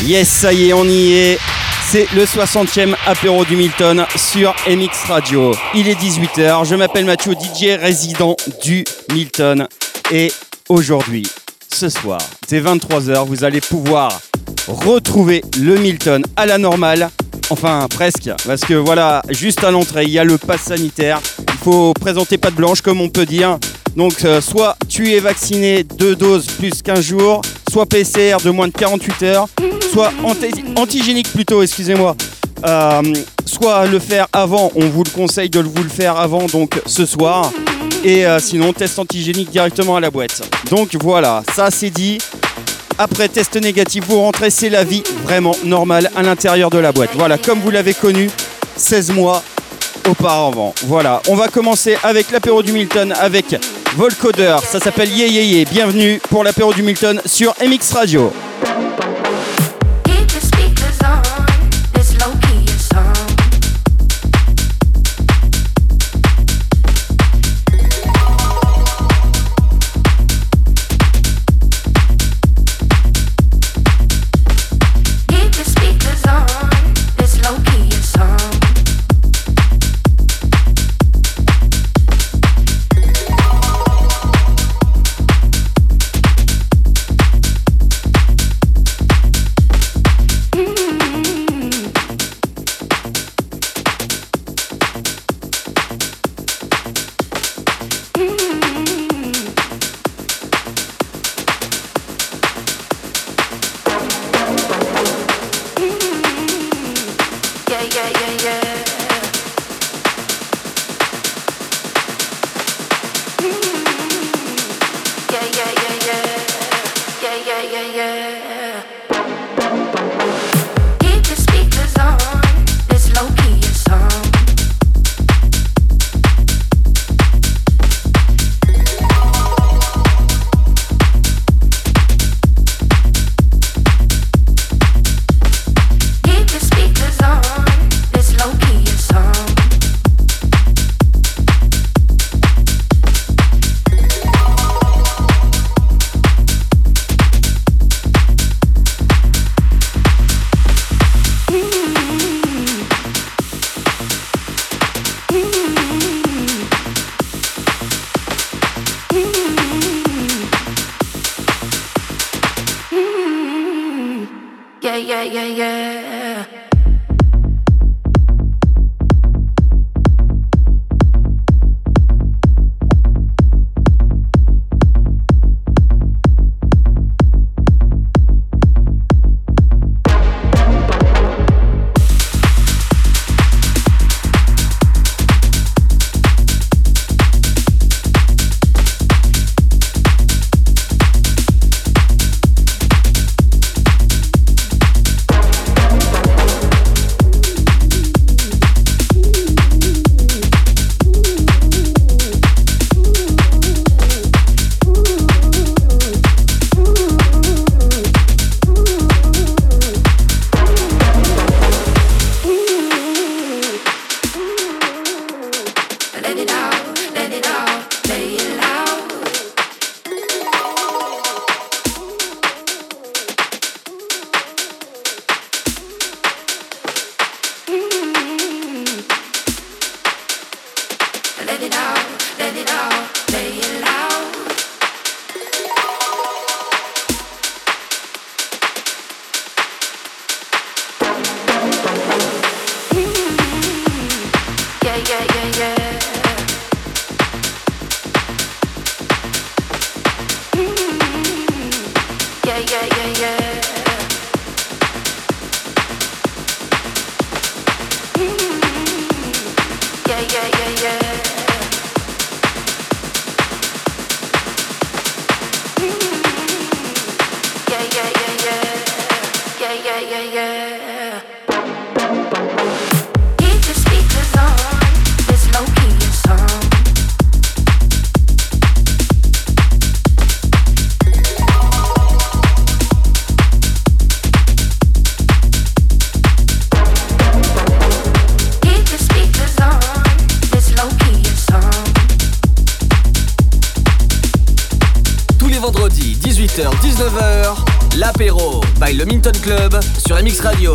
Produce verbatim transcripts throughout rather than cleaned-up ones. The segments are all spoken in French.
Yes, ça y est, on y est. C'est le soixantième apéro du Milton sur M X Radio. Il est dix-huit heures, je m'appelle Mathieu, D J résident du Milton. Et aujourd'hui, ce soir, dès vingt-trois heures, vous allez pouvoir retrouver le Milton à la normale. Enfin, presque, parce que voilà, juste à l'entrée, il y a le pass sanitaire. Il faut présenter patte blanche, comme on peut dire. Donc, euh, soit tu es vacciné deux doses plus quinze jours, soit P C R de moins de quarante-huit heures, soit anti- antigénique plutôt, excusez-moi. Euh, soit le faire avant, on vous le conseille de vous le faire avant, donc ce soir. Et euh, sinon, test antigénique directement à la boîte. Donc voilà, ça c'est dit. Après test négatif, vous rentrez, c'est la vie vraiment normale à l'intérieur de la boîte. Voilà, comme vous l'avez connu, seize mois auparavant. Voilà, on va commencer avec l'apéro du Milton avec... Volcoder, ça s'appelle Yéyéyé. Bienvenue pour l'apéro du Milton sur M X Radio. dix-huit heures dix-neuf heures, l'apéro by Le Milton Club sur M X Radio.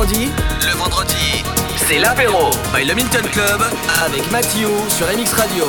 vendredi, le vendredi, c'est l'apéro by Le Milton Club avec Mathieu sur M X Radio.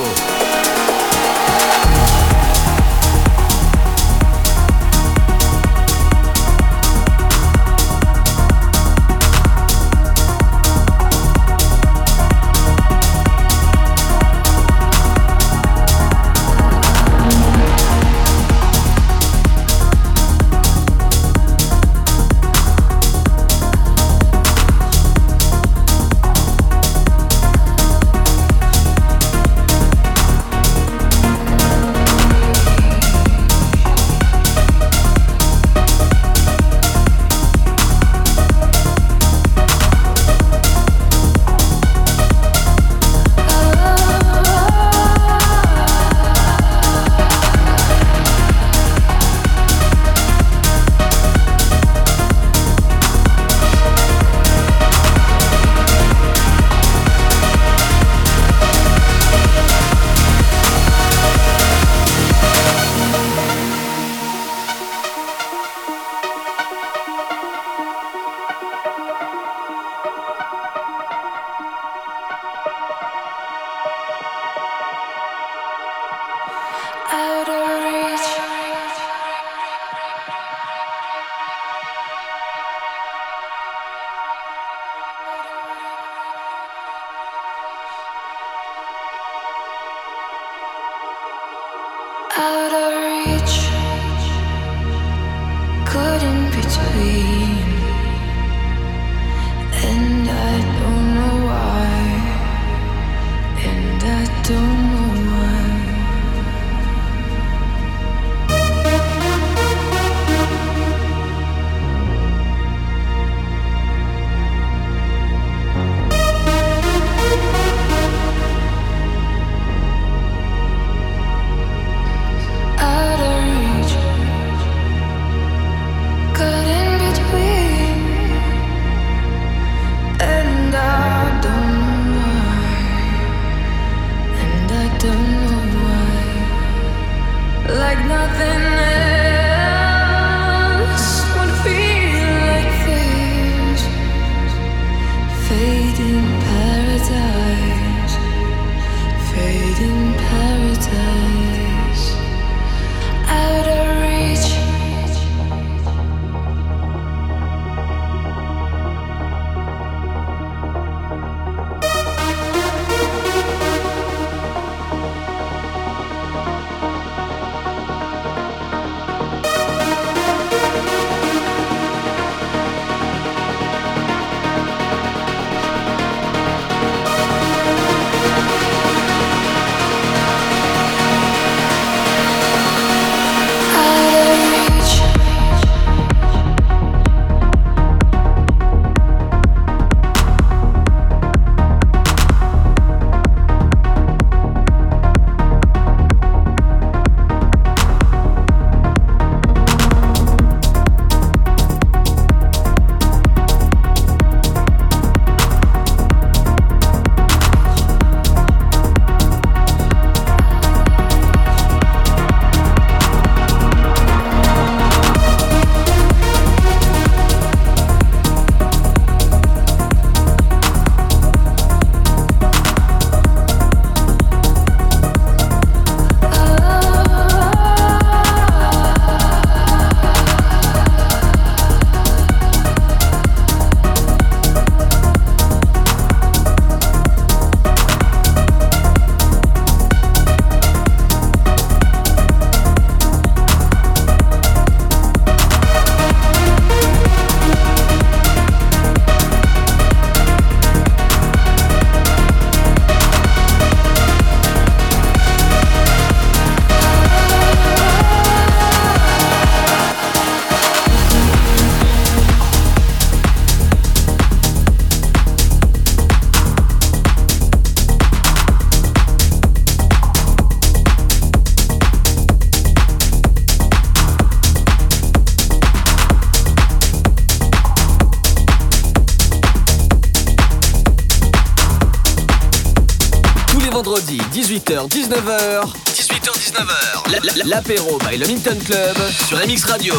dix-neuf heures, dix-huit heures dix-neuf heures, l'apéro by Le Milton Club sur M X Radio.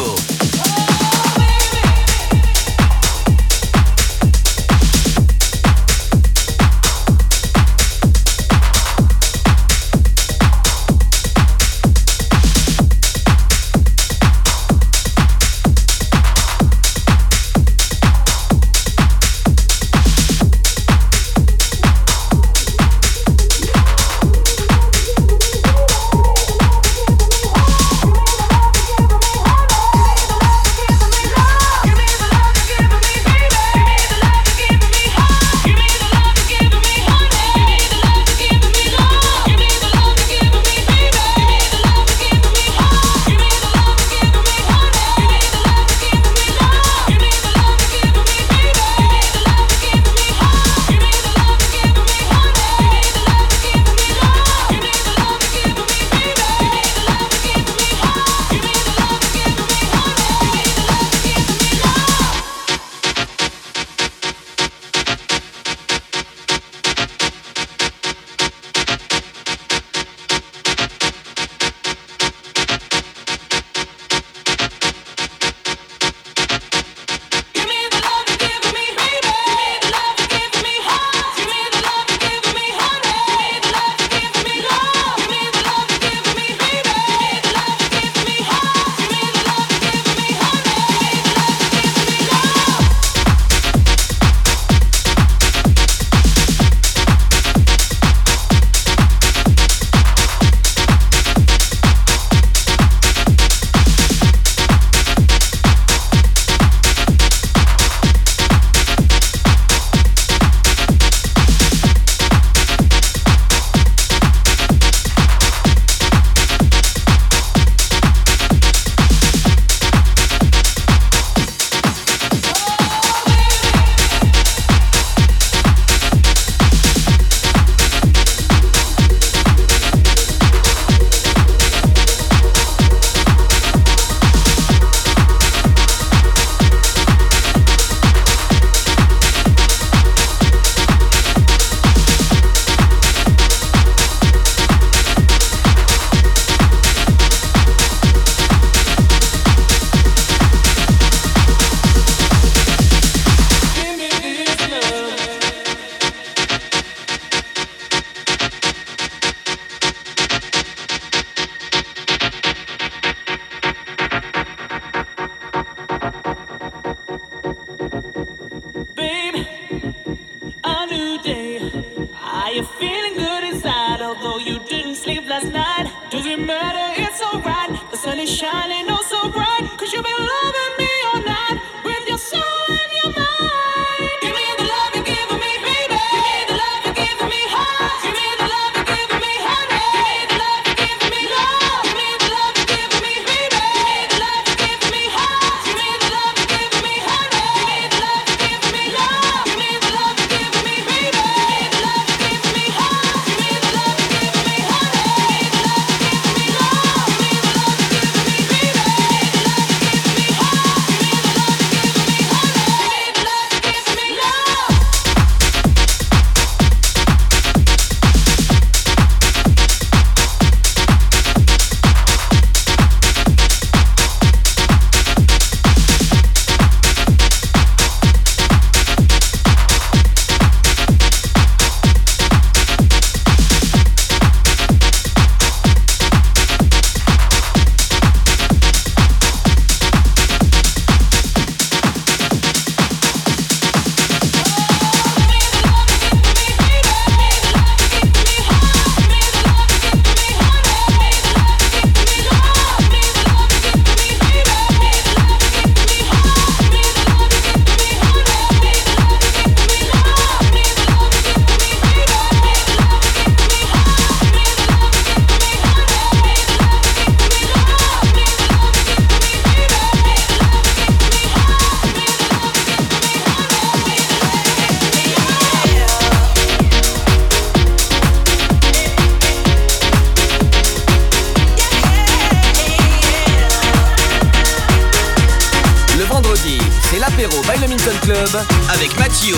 c'est l'apéro by Le Milton Club avec Mathieu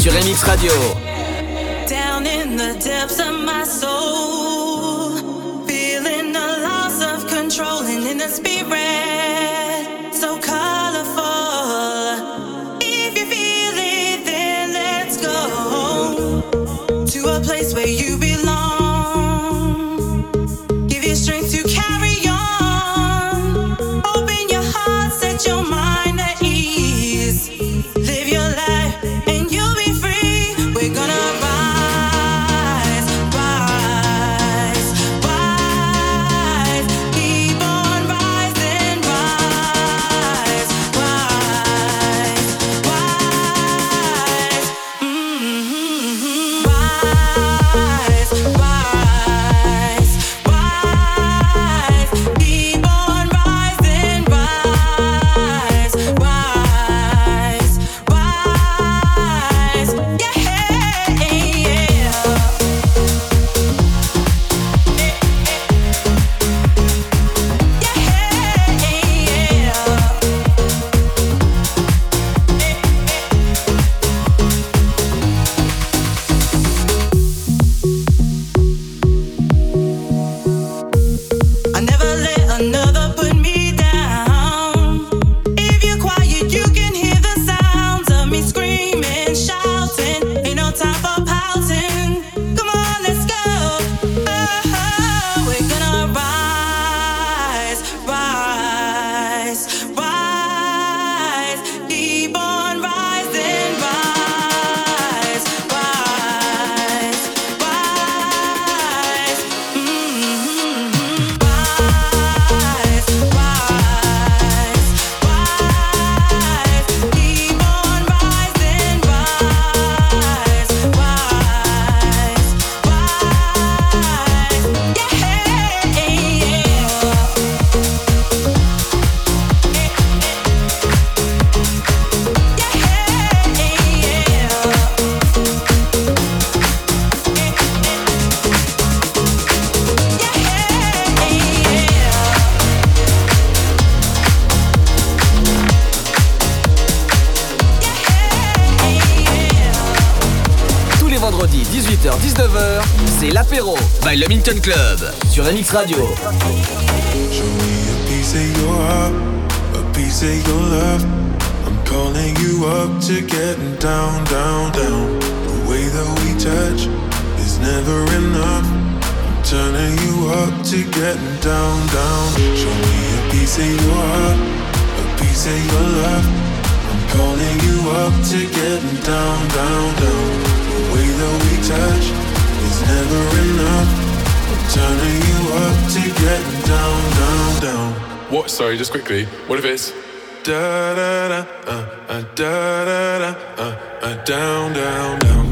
sur M X Radio. Down in the depths of my soul, feeling the loss of control and in the spirit, so colorful. If you feel it, then let's go to a place where you belong. Give your strength to carry on. Open your heart, set your mind at ease. Live your life and you'll be free. We're gonna dix-neuf heures, c'est l'apéro by Le Milton Club sur M X Radio. Show me a piece of your heart, a piece of your love. I'm calling you up to getting down, down, down. The way that we touch is never enough. I'm turning you up to getting down, down. Show me a piece of your heart, a piece of your love. I'm calling you up to getting down, down, down. The way that we touch is never enough. I'm turning you up to get down, down, down. What? Sorry, just quickly. What if it's da da da uh, uh, da da da uh, uh, down, down, down.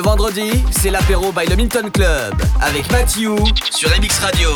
Le vendredi, c'est l'apéro by Le Milton Club avec Mathieu sur M X Radio.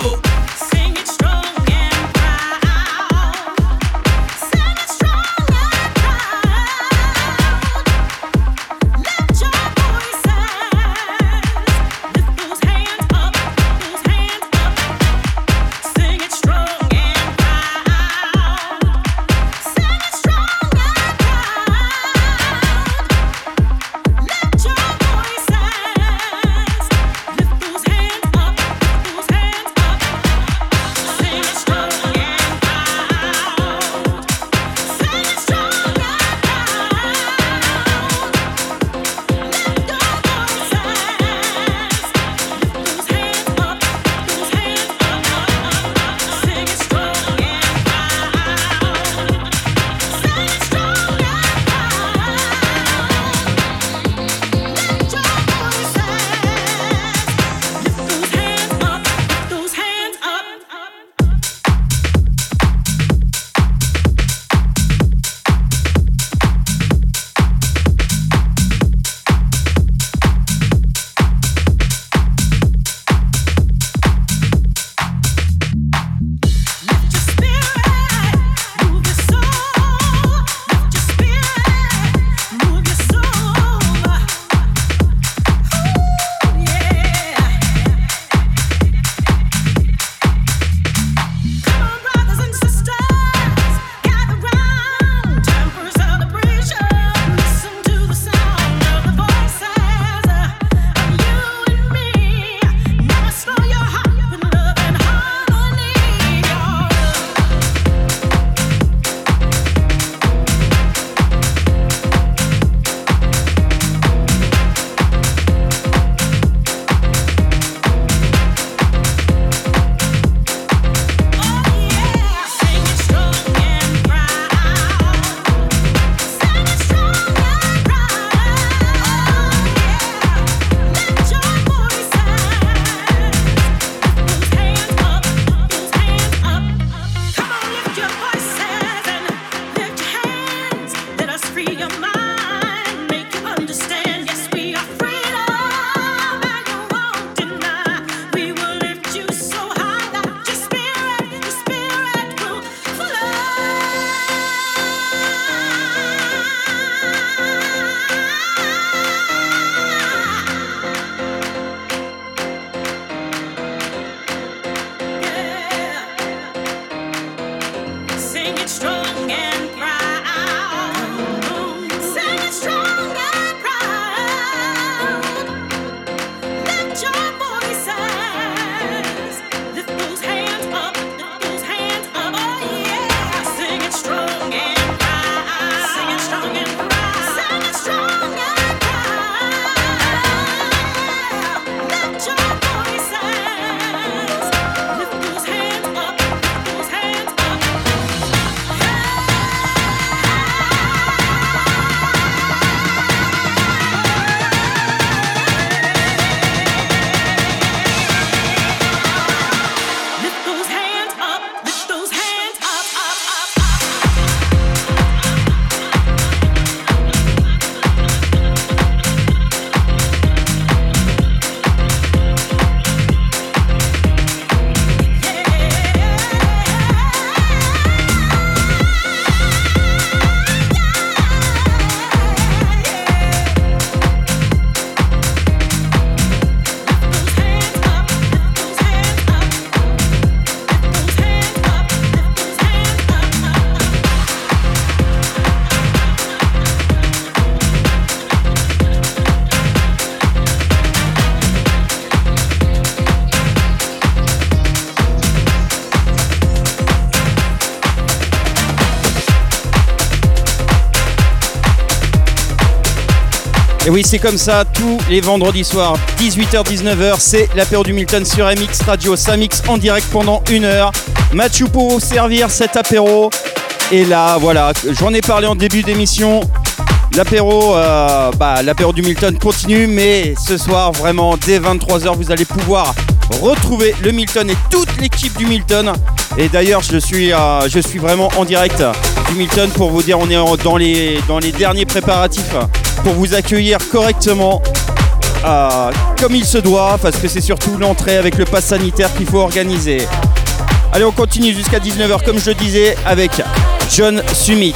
Et oui, c'est comme ça, tous les vendredis soirs, dix-huit heures dix-neuf heures, c'est l'apéro du Milton sur M X Radio. Ça mixe en direct pendant une heure. Mathieu pour vous servir cet apéro. Et là, voilà, j'en ai parlé en début d'émission. L'apéro, euh, bah, l'apéro du Milton continue, mais ce soir, vraiment, dès vingt-trois heures, vous allez pouvoir retrouver le Milton et toute l'équipe du Milton. Et d'ailleurs, je suis, euh, je suis vraiment en direct du Milton pour vous dire, on est dans les, dans les derniers préparatifs pour vous accueillir correctement. à, comme il se doit, parce que c'est surtout l'entrée avec le pass sanitaire qu'il faut organiser. Allez, on continue jusqu'à dix-neuf heures, comme je le disais, avec John Summit.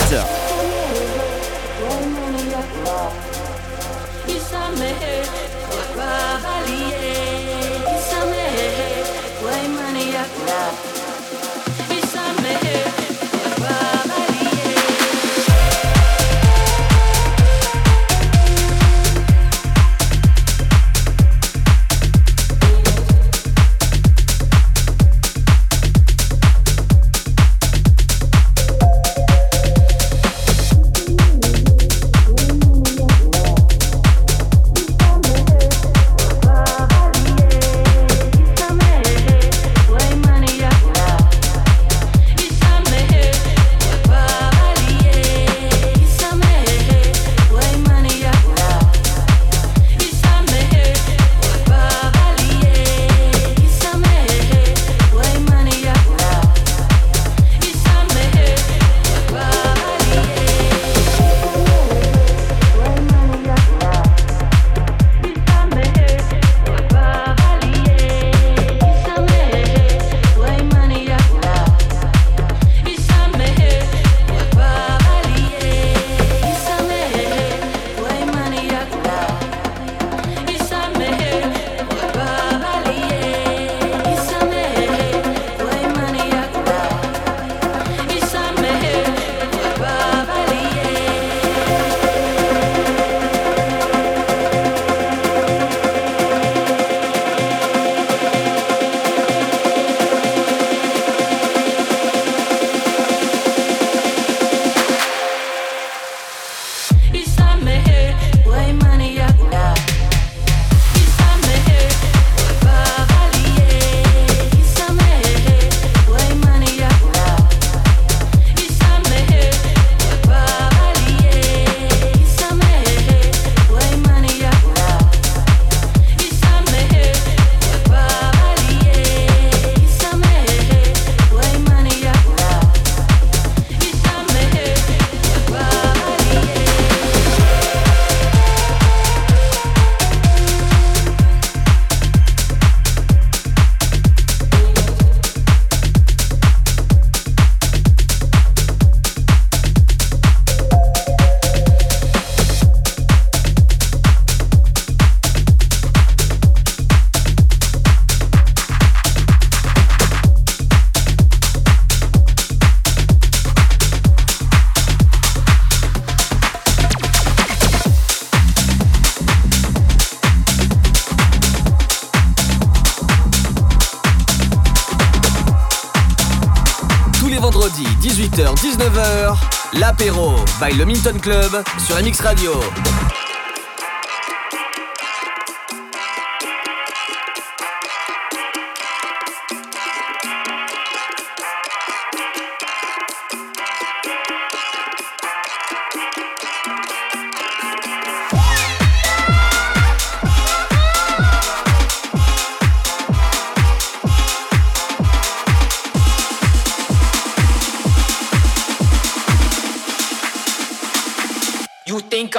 dix-neuf heures, l'apéro by Le Milton Club sur M X Radio.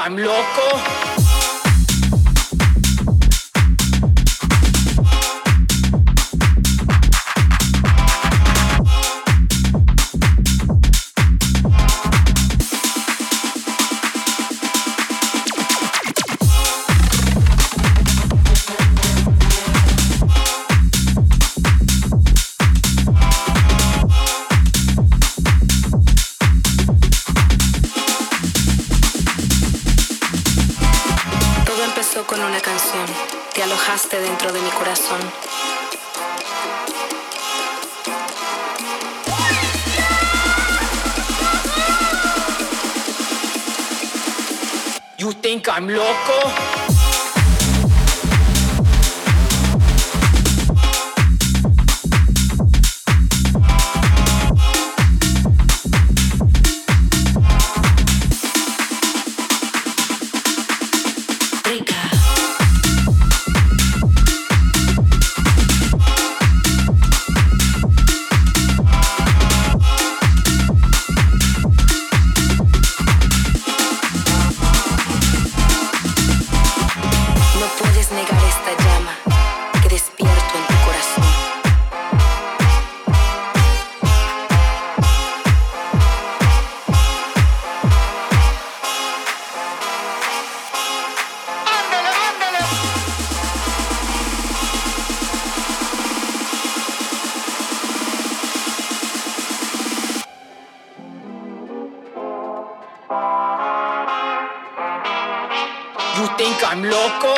I'm loco. Dentro de mi corazón. You think I'm loco? You think I'm loco?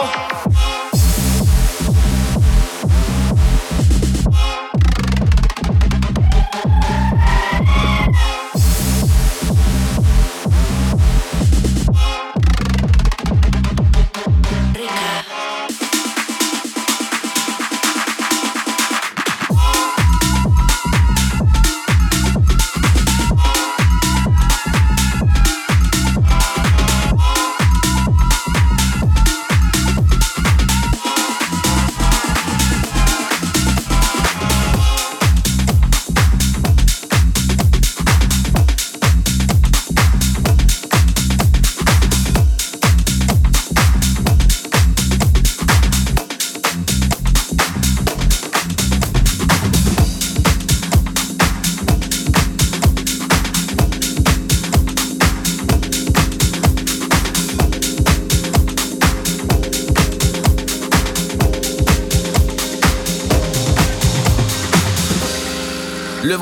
Le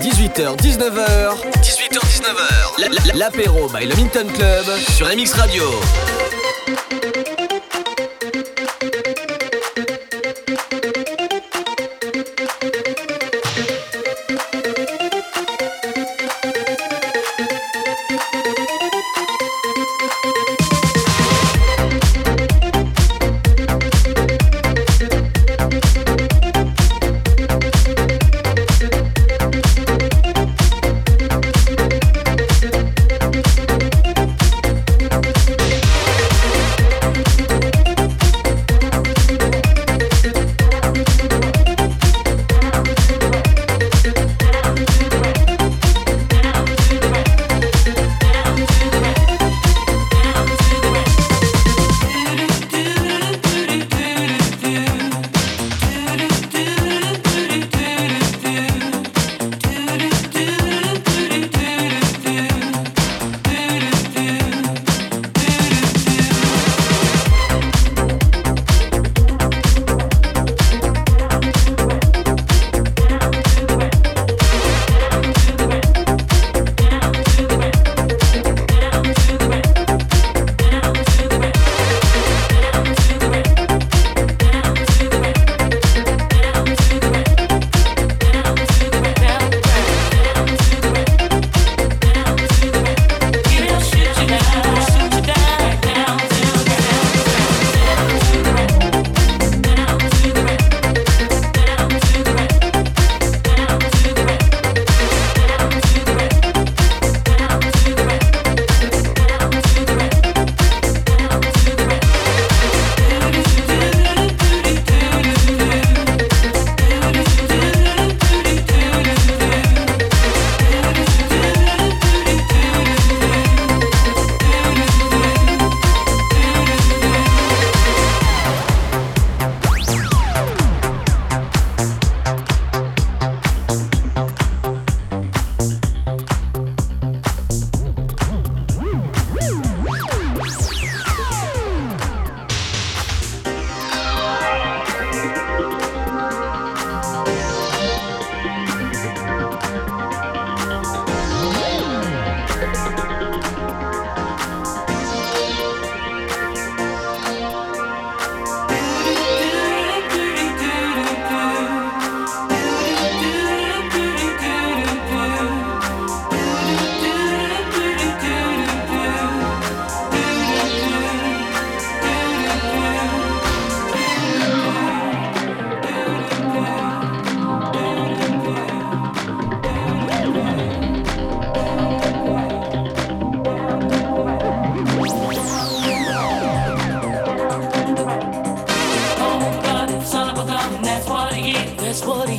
dix-huit heures dix-neuf heures dix-huit heures dix-neuf heures l'apéro by Le Milton Club sur M X Radio.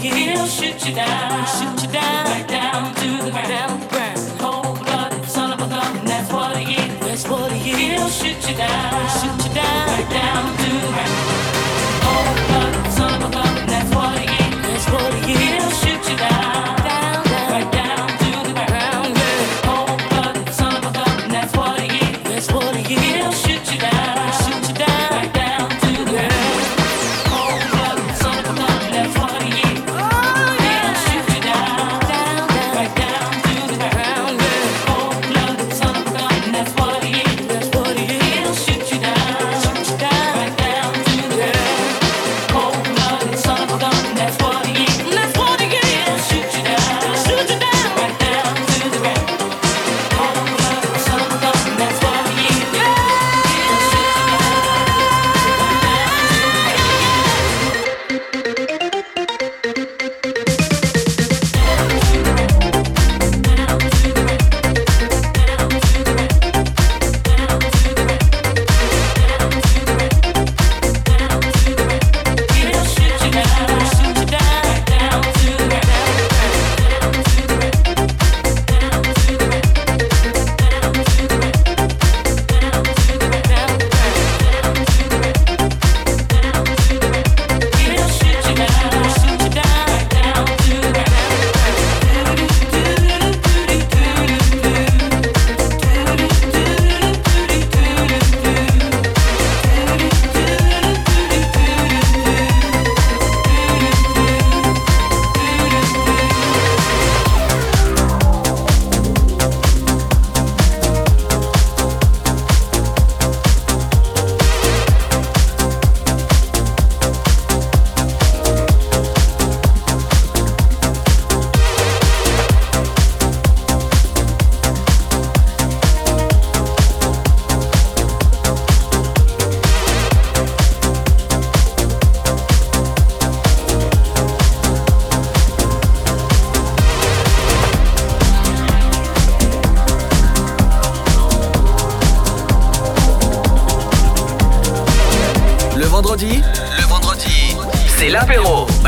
yeah. We'll shoot you down, shoot you down, right down to the ground. Cold blood, it's all about love, and that's what it is. That's what it is. We'll shoot you down, shoot you down, right down to the ground. Cold blood, it's all about love, and that's what it is. That's what it is. We'll shoot you down.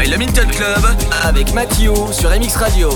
Le Milton Club avec Mathieu sur M X Radio.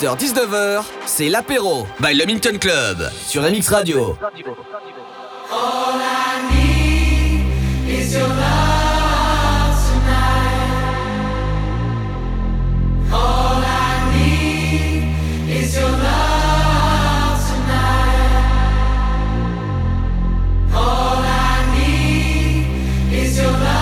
dix-huit heures dix-neuf heures, c'est l'apéro by Le Milton Club sur M X Radio. All I need is your love tonight. All I need is your love tonight. All I need is your love.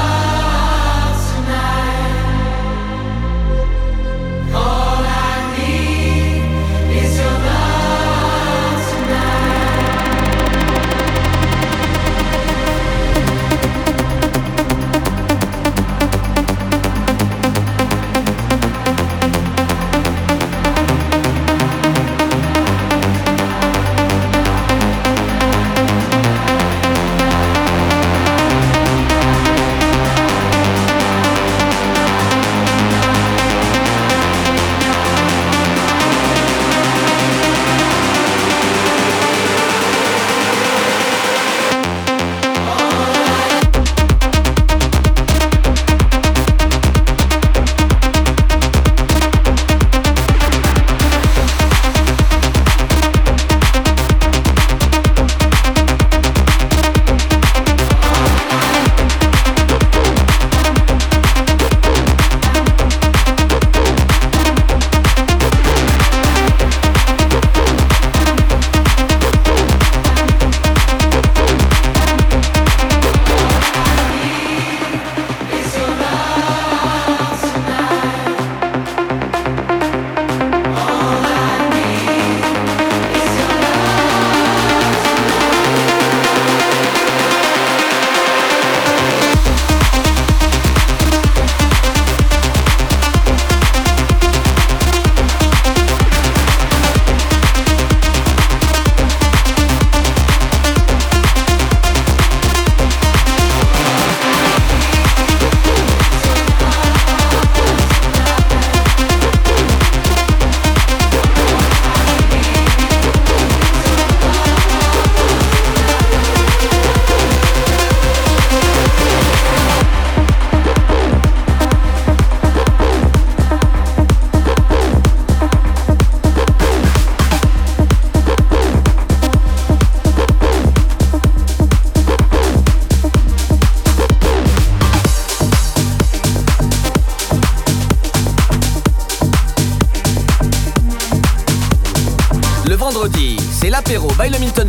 By Le Milton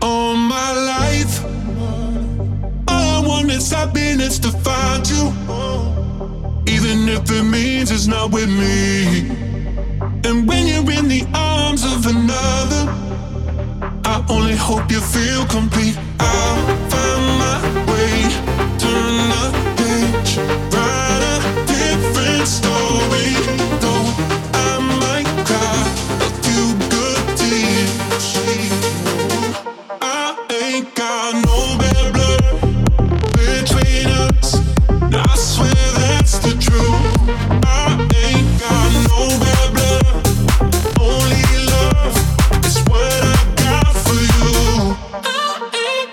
All my life, all I want is happiness to find you, even if it means it's not with me. And when you're in the arms of another, I only hope you feel complete. I'll find my way, turn the page, write a different story. Hey!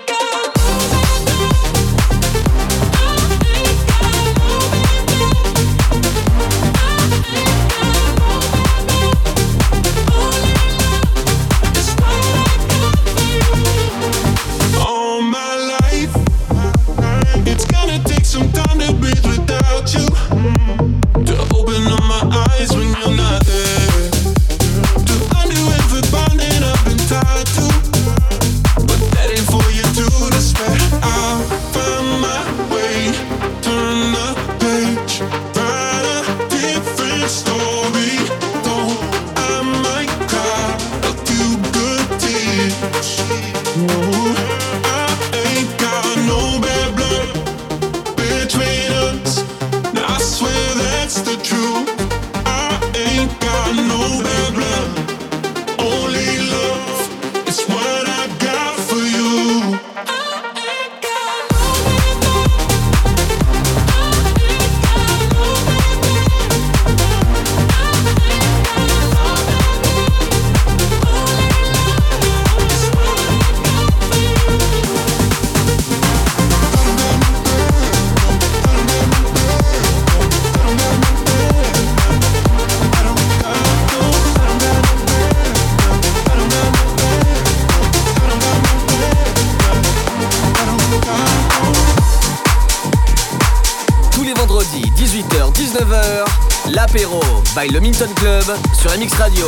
Apéro by Le Milton Club sur M X Radio.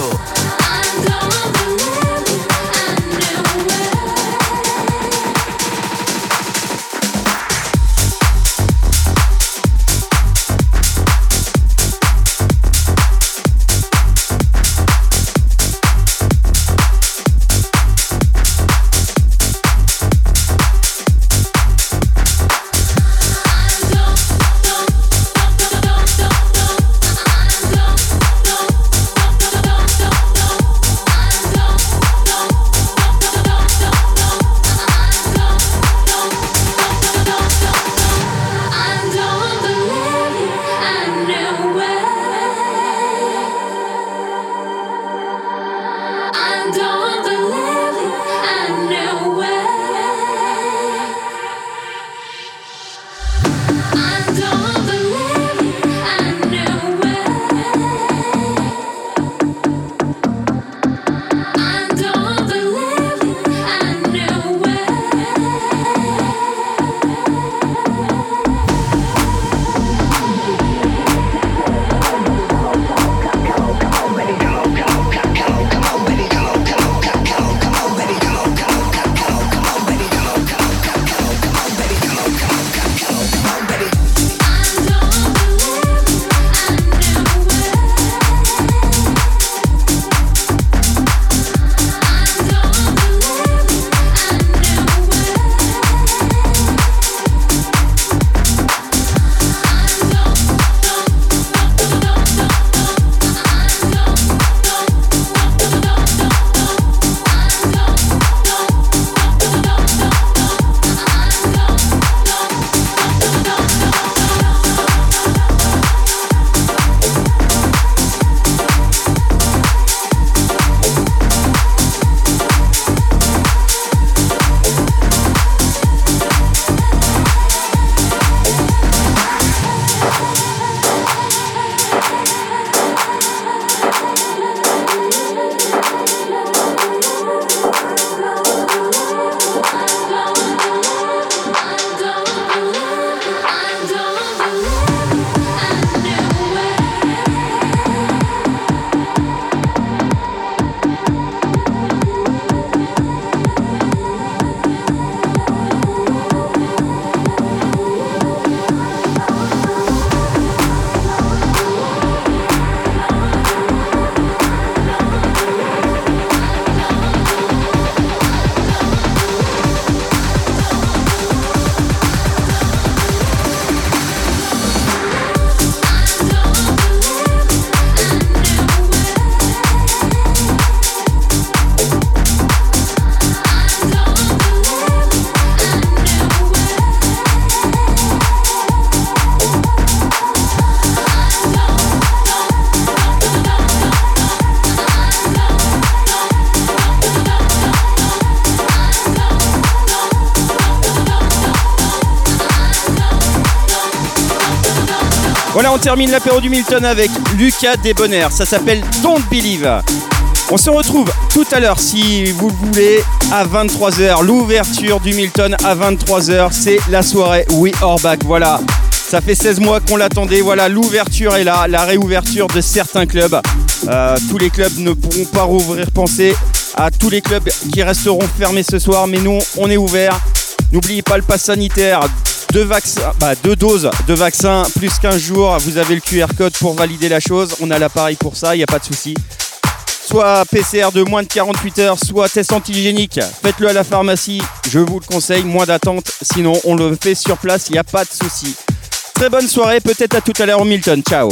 Voilà, on termine l'apéro du Milton avec Lucas Desbonner. Ça s'appelle Don't Believe. On se retrouve tout à l'heure, si vous le voulez, à vingt-trois heures. L'ouverture du Milton à vingt-trois heures, c'est la soirée We Are Back. Voilà, ça fait seize mois qu'on l'attendait. Voilà, l'ouverture est là, la réouverture de certains clubs. Euh, tous les clubs ne pourront pas rouvrir. Pensez à tous les clubs qui resteront fermés ce soir. Mais nous, on est ouverts. N'oubliez pas le pass sanitaire. Deux, vaccins, bah deux doses de vaccin plus quinze jours, vous avez le Q R code pour valider la chose, on a l'appareil pour ça, il n'y a pas de souci. Soit P C R de moins de quarante-huit heures, soit test antigénique, faites-le à la pharmacie, je vous le conseille, moins d'attente, sinon on le fait sur place, il n'y a pas de souci. Très bonne soirée, peut-être à tout à l'heure au Milton, ciao.